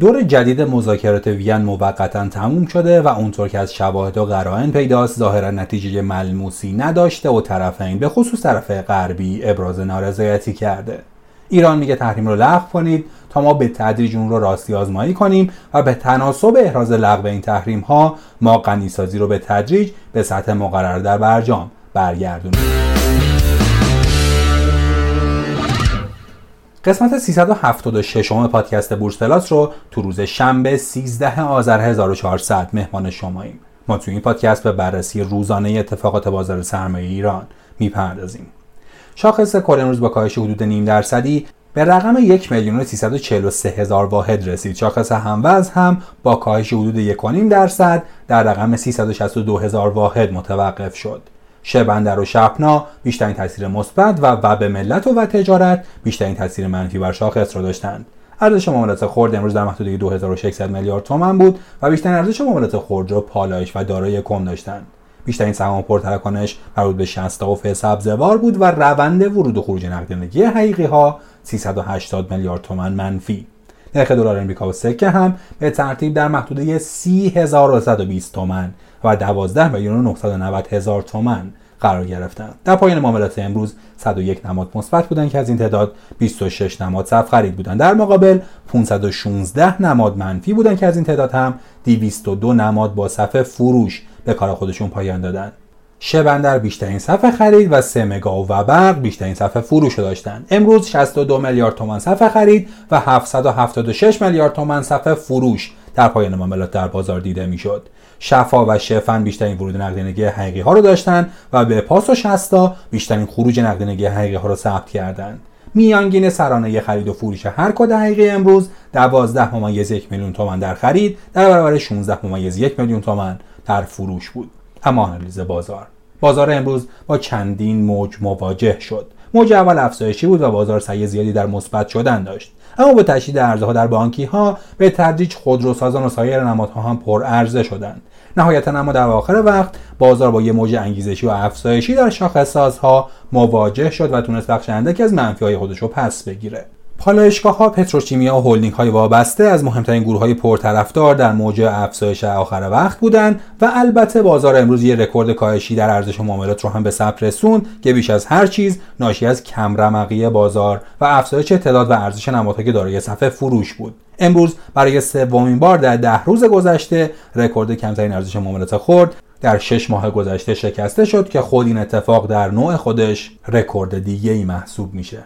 دور جدید مذاکرات وین موقتاً تموم شده و اونطور که از شواهد و قرائن پیداست ظاهراً نتیجه ملموسی نداشته و طرفین به خصوص طرف غربی ابراز نارضایتی کرده. ایران میگه تحریم رو لغو کنید تا ما به تدریج اون رو راستی آزمایی کنیم و به تناسب احراز لغو این تحریم ها ما غنیسازی رو به تدریج به سطح مقرر در برجام برگردونیم. قسمت 376 پادکست بورس پلاس رو تو روز شنبه 13 آذر 1400 مهمان شماییم. ما تو این پادکست به بررسی روزانه اتفاقات بازار سرمایه ایران میپردازیم. شاخص کل امروز با کاهش حدود 0.5% به رقم 1,343,000 واحد رسید. شاخص هم وزن هم با کاهش حدود 1.5% در رقم 362,000 واحد متوقف شد. شبندر و شپنا بیشترین تاثیر مثبت و وب ملت و وتجارت بیشترین تاثیر منفی بر شاخص را داشتند. ارزش معاملات خرد امروز در محدوده 2600 میلیارد تومان بود و بیشترین ارزش معاملات خرد را پالایش و دارایکم داشتند. بیشترین سهام پرتراکنش مربوط به شستا و فسبزوار بود و روند ورود و خروج نقدینگی حقیقی ها 380 میلیارد تومان منفی. نرخ دلار آمریکا و سکه هم به ترتیب در محدوده 30120 تومان و 12,990,000 تومان قرار گرفتند. در پایان معاملات امروز 101 نماد مثبت بودند که از این تعداد 26 نماد صف خرید بودند. در مقابل 516 نماد منفی بودند که از این تعداد هم 202 نماد با صف فروش به کار خودشون پایان دادند. شبندر بیشترین صف خرید و سمگا و وبرق بیشترین صف فروش داشتند. امروز 62 میلیارد تومان صف خرید و 776 میلیارد تومان صف فروش در پایان معاملات در بازار دیده میشد. شفا و شفن بیشترین ورود نقدینگی حقیقی ها رو داشتند و به پاس و شستا بیشترین خروج نقدینگی حقیقی ها رو ثبت کردند. میانگین سرانه خرید و فروش هر کد حقیقی امروز 12.1 میلیون تومان در خرید در برابر 16.1 میلیون تومان در فروش بود. اما آنالیز بازار امروز با چندین موج مواجه شد. موج اول افزایشی بود و بازار سعی زیادی در مثبت شدن داشت، اما با تشدید عرضه ها در بانکی ها به تدریج خودروسازان و سایر نمادها هم پرعرضه شدند. نهایتاً اما در آخر وقت بازار با یه موج انگیزشی و افزایشی در شاخص سازها مواجه شد و تونست بخش اندکی از منفی های خودش رو پس بگیره. پالایشگاه‌ها، پتروشیمیا و هلدینگ‌های وابسته از مهمترین گروه‌های پرطرفدار در موج افزایش آخر وقت بودند و البته بازار امروز یه رکورد کاهشی در ارزش معاملات رو هم به ثبت رسوند که بیش از هر چیز ناشی از کم رمقی بازار و افزایش تعداد و ارزش نمادهای دارای صف فروش بود. امروز برای سومین بار در 10 روز گذشته رکورد کمترین ارزش معاملات خرد در 6 ماه گذشته شکسته شد که خود این اتفاق در نوع خودش رکورد دیگه‌ای محسوب میشه.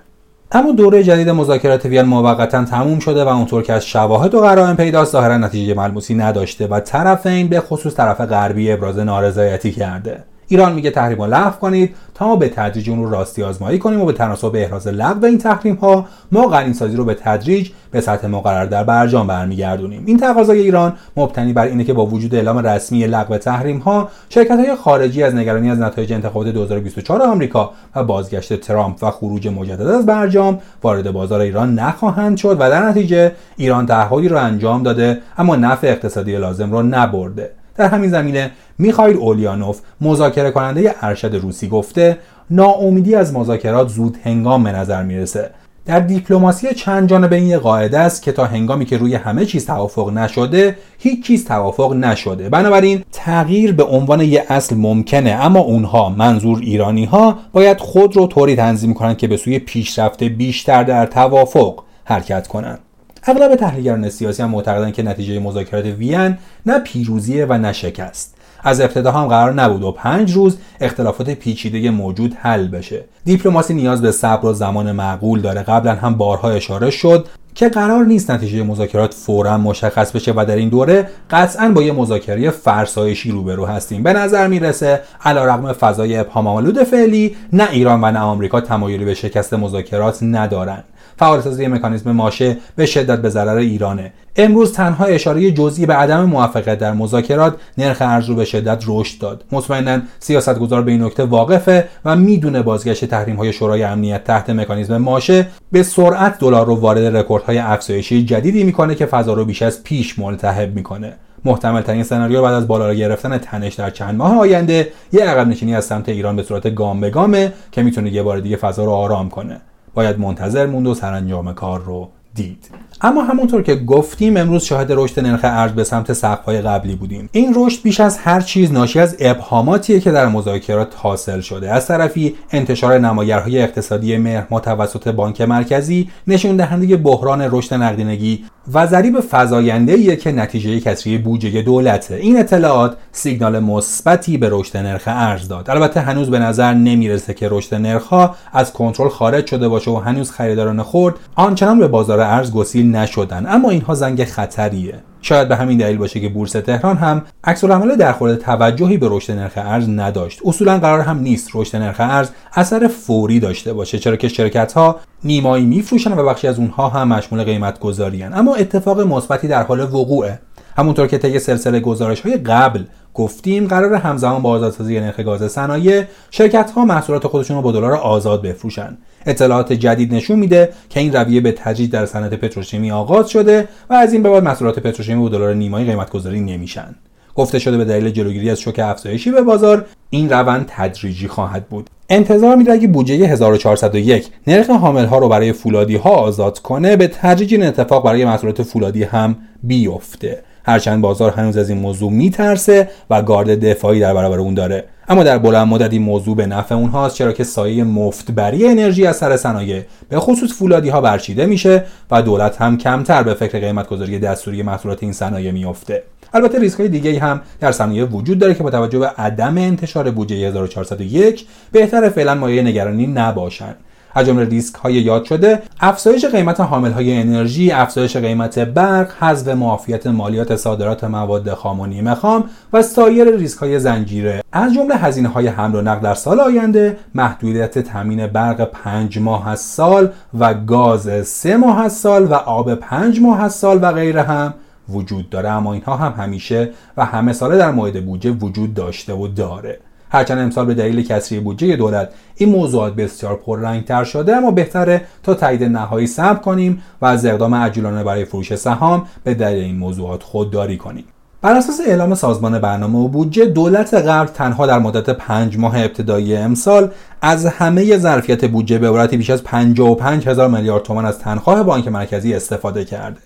اما دوره جدید مذاکرات وین موقتاً تموم شده و اونطور که از شواهد و قرائن پیداست ظاهراً نتیجه ملموسی نداشته و طرفین به خصوص طرف غربی ابراز نارضایتی کرده. ایران میگه تحریم رو لغو کنید تا ما به تدریج اون رو راستی آزمایی کنیم و به تناسب احراز لغو این تحریم ها ما غنیسازی رو به تدریج به سطح مقرر در برجام برمیگردونیم. این تقاضای ایران مبتنی بر اینه که با وجود اعلام رسمی لغو تحریم ها شرکت های خارجی از نگرانی از نتایج انتخابات 2024 آمریکا و بازگشت ترامپ و خروج مجدد از برجام وارد بازار ایران نخواهند شد و در نتیجه ایران تعهدی رو انجام داده اما نفع اقتصادی لازم رو نبرده. در همین زمینه میخایل اولیانوف مذاکره کننده ارشد روسی گفته ناامیدی از مذاکرات زود هنگام به نظر میرسه. در دیپلماسی چند جانبه این یه قاعده است که تا هنگامی که روی همه چیز توافق نشده هیچ چیز توافق نشده. بنابراین تغییر به عنوان یه اصل ممکنه، اما اونها، منظور ایرانی ها، باید خود رو طوری تنظیم کنند که به سوی پیشرفت بیشتر در توافق حرکت کنند. اغلب تحلیلگران سیاسی هم معتقدند که نتیجه مذاکرات وین نه پیروزیه و نه شکست. از ابتدا هم قرار نبود و 5 روز اختلافات پیچیده موجود حل بشه. دیپلماسی نیاز به صبر و زمان معقول داره. قبلا هم بارها اشاره شد که قرار نیست نتیجه مذاکرات فوراً مشخص بشه و در این دوره قطعاً با یه مذاکره فرسایشی روبرو هستیم. به نظر میرسه علیرغم فضای ابهام‌آلود فعلی نه ایران و نه آمریکا تمایلی به شکست مذاکرات ندارن. فعالسازی مکانیزم ماشه به شدت به ضرر ایرانه. امروز تنها اشاره جزئی به عدم موافقت در مذاکرات نرخ ارز رو به شدت رشد داد. مطمئناً سیاستگزار به این نکته واقفه و میدونه بازگشت تحریم‌های شورای امنیت تحت مکانیزم ماشه به سرعت دلار رو وارد رکوردهای افزایشی جدیدی میکنه که فضا رو بیش از پیش ملتهب میکنه. محتمل ترین سناریو بعد از بالا گرفتن تنش در چند ماه آینده یه عقب نشینی از سمت ایران به صورت گام به گامه که میتونه یه بار دیگه فضا رو آرام کنه. باید منتظر موند و سرانجام کار رو دید. اما همونطور که گفتیم امروز شاهد رشد نرخ ارز به سمت سقف‌های قبلی بودیم. این رشد بیش از هر چیز ناشی از ابهاماتیه که در مذاکرات حاصل شده. از طرفی انتشار نمایرهای اقتصادی مهر توسط بانک مرکزی نشون دهنده بحران رشد نقدینگی و ضریب فزاینده‌ایه که نتیجه کسری بودجه دولته. این اطلاعات سیگنال مثبتی به رشد نرخ ارز داد. البته هنوز به نظر نمیرسه که رشد نرخ‌ها از کنترل خارج شده باشه و هنوز خریداران خرد آنچنان به بازار ارز گسیل نشدن، اما اینها زنگ خطریه. شاید به همین دلیل باشه که بورس تهران هم عکس‌العمل در خورد توجهی به رشد نرخ ارز نداشت. اصولا قرار هم نیست رشد نرخ ارز اثر فوری داشته باشه، چرا که شرکت‌ها نیمایی میفروشن و بخشی از اونها هم مشمول قیمت‌گذاری ان. اما اتفاق مثبتی در حال وقوعه. همونطور که طی سلسله گزارش‌های قبل گفتیم قرار همزمان با آزادسازی نرخ گاز صنایع، شرکت‌ها محصولات خودشون رو با دلار آزاد بفروشن. اطلاعات جدید نشون میده که این رویه به تدریج در صنعت پتروشیمی آغاز شده و از این به بعد محصولات پتروشیمی با دلار نیمایی قیمت‌گذاری نمیشن. گفته شده به دلیل جلوگیری از شوک افزایشی به بازار این روند تدریجی خواهد بود. انتظار میره که بودجه 1401 نرخ حامل‌ها رو برای فولادی‌ها آزاد کنه، به تدریج این اتفاق برای محصولات فولادی هم بیفته. هرچند بازار هنوز از این موضوع میترسه و گارد دفاعی در برابر اون داره، اما در بلند مدت این موضوع به نفع اونهاست، چرا که سایه مفتبری انرژی از سر صنایع به خصوص فولادی ها برچیده میشه و دولت هم کمتر به فکر قیمت‌گذاری دستوری محصولات این صنایع میفته. البته ریسک‌های دیگه هم در صنایع وجود داره که با توجه به عدم انتشار بودجه 1401 بهتره فعلا مایه نگرانی نباشن. از جمله ریسک‌های یاد شده، افزایش قیمت حامل‌های انرژی، افزایش قیمت برق، حذف معافیت مالیات صادرات مواد خام و نیمه خام و سایر ریسک‌های زنجیره. از جمله هزینه‌های حمل و نقل در سال آینده، محدودیت تامین برق 5 ماه از سال و گاز 3 ماه از سال و آب 5 ماه از سال و غیره هم وجود داره، اما اینها هم همیشه و همه ساله در مورد بودجه وجود داشته و داره. هرچند امسال به دلیل کسری بودجه دولت این موضوعات بسیار پررنگ‌تر شده، اما بهتره تا تایید نهایی صبر کنیم و از اقدام عجولانه برای فروش سهام به دلیل این موضوعات خودداری کنیم. بر اساس اعلام سازمان برنامه و بودجه، دولت قبل تنها در مدت 5 ماه ابتدایی امسال از همه ظرفیت بودجه به عبارت بیش از 55,000 میلیارد تومان از تنخواه بانک مرکزی استفاده کرده.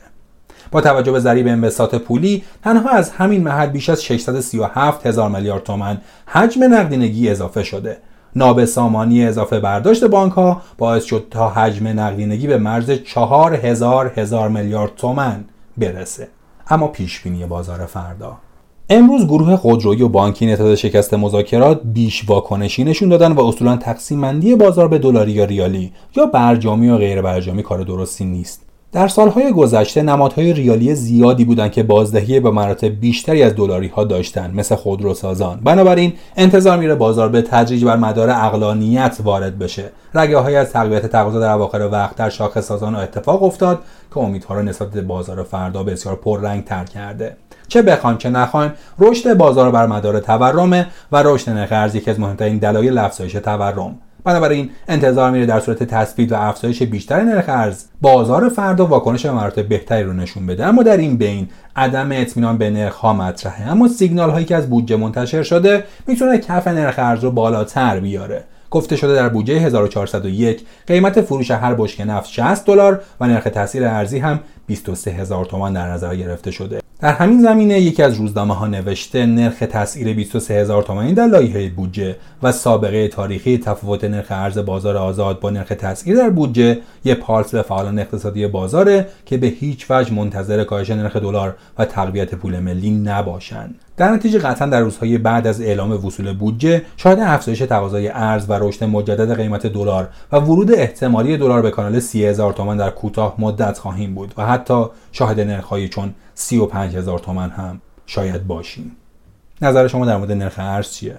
با توجه به ضریب انبساط پولی، تنها از همین محل بیش از 637,000 میلیارد تومان حجم نقدینگی اضافه شده. نابسامانی اضافه برداشت بانک‌ها باعث شد تا حجم نقدینگی به مرز 4,000 میلیارد تومان برسه. اما پیشبینی بازار فردا: امروز گروه خودرویی و بانکی نتیجه شکست مذاکرات بیش واکنشی نشون دادن و اصولا تقسیم‌بندی بازار به دلاری یا ریالی یا برجامی و غیر برجامی کار درستی نیست. در سالهای گذشته نمادهای ریالی زیادی بودند که بازدهی به مراتب بیشتری از دلاری ها داشتند، مثل خودروسازان. بنابراین انتظار میره بازار به تدریج بر مدار عقلانیت وارد بشه. رگه‌های از تقویت تقاضا در اواخر وقت در شاخص سازان اتفاق افتاد که امیدها را نسبت به بازار فردا بسیار پررنگ تر کرده. چه بخوایم چه نخوایم، رشد بازار بر مدار تورم و رشد نرخ ارز یکی از مهمترین دلایل افزایش تورم. بنابراین انتظار میره در صورت تثبیت و افزایش بیشتر نرخ ارز، بازار فردا واکنش به مراتب بهتری رو نشون بده. اما در این بین عدم اطمینان به نرخ ها مطرحه، اما سیگنال هایی که از بودجه منتشر شده میتونه کف نرخ ارز رو بالاتر بیاره. گفته شده در بودجه 1401 قیمت فروش هر بشکه نفت $60 و نرخ تسعیر ارزی هم 23,000 تومان در نظر گرفته شده. در همین زمینه یکی از روزنامه ها نوشته نرخ تسعیر 23,000 تومانی در لایحه بودجه و سابقه تاریخی تفاوت نرخ ارز بازار آزاد با نرخ تسعیر در بودجه یک پالس به فعالان اقتصادی بازاره که به هیچ وجه منتظر کاهش نرخ دلار و تقویت پول ملی نباشند. در نتیجه قطعا در روزهای بعد از اعلام وصول بودجه شاهد افزایش تقاضای ارز و رشد مجدد قیمت دلار و ورود احتمالی دلار به کانال 30,000 تومان در کوتاه مدت خواهیم بود و حتی شاهد نرخ‌هایی چون 35,000 تومان هم شاید باشیم. نظر شما در مورد نرخ ارز چیه؟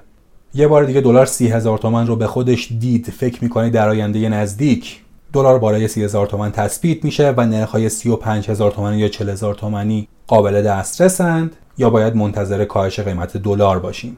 یه بار دیگه دلار 30,000 تومان رو به خودش دید. فکر می‌کنید در آینده نزدیک دلار بالای 30,000 تومان تثبیت میشه و نرخ‌های 35,000 تومانی یا 40,000 تومانی قابل دسترسند یا باید منتظر کاهش قیمت دلار باشیم؟